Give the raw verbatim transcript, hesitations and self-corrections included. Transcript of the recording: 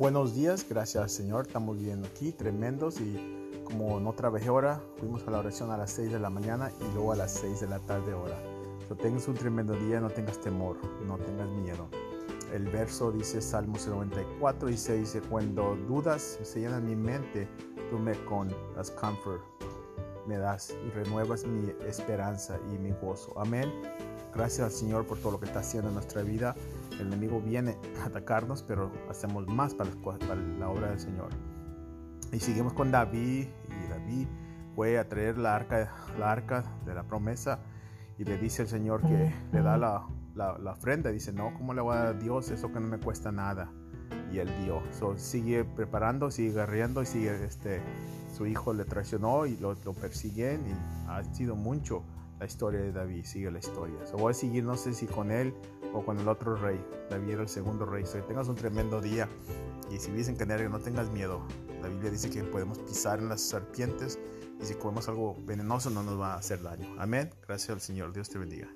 Buenos días, gracias Señor, estamos bien aquí, tremendos, y como no trabajé ahora, fuimos a la oración a las seis de la mañana y luego a las seis de la tarde ahora. No tengas un tremendo día, no tengas temor, no tengas miedo. El verso dice, Salmos noventa y cuatro y seis, dice, cuando dudas se llenan mi mente, tú me con las comfort me das y renuevas mi esperanza y mi gozo. Amén. Gracias al Señor por todo lo que está haciendo en nuestra vida. El enemigo viene a atacarnos, pero hacemos más para la obra del Señor. Y seguimos con David, y David fue a traer la arca, la arca de la promesa, y le dice el Señor que le da la, la, la ofrenda. Dice, no, ¿cómo le voy a dar a Dios eso que no me cuesta nada? Y él dio. So, sigue preparando, sigue guerreando, y sigue, este, su hijo le traicionó y lo, lo persiguen, y ha sido mucho la historia de David, sigue la historia. So, voy a seguir, no sé si con él o con el otro rey. David era el segundo rey. So, que tengas un tremendo día, y si vives en Canaria, no tengas miedo. La Biblia dice que podemos pisar en las serpientes, y si comemos algo venenoso no nos va a hacer daño. Amén. Gracias al Señor. Dios te bendiga.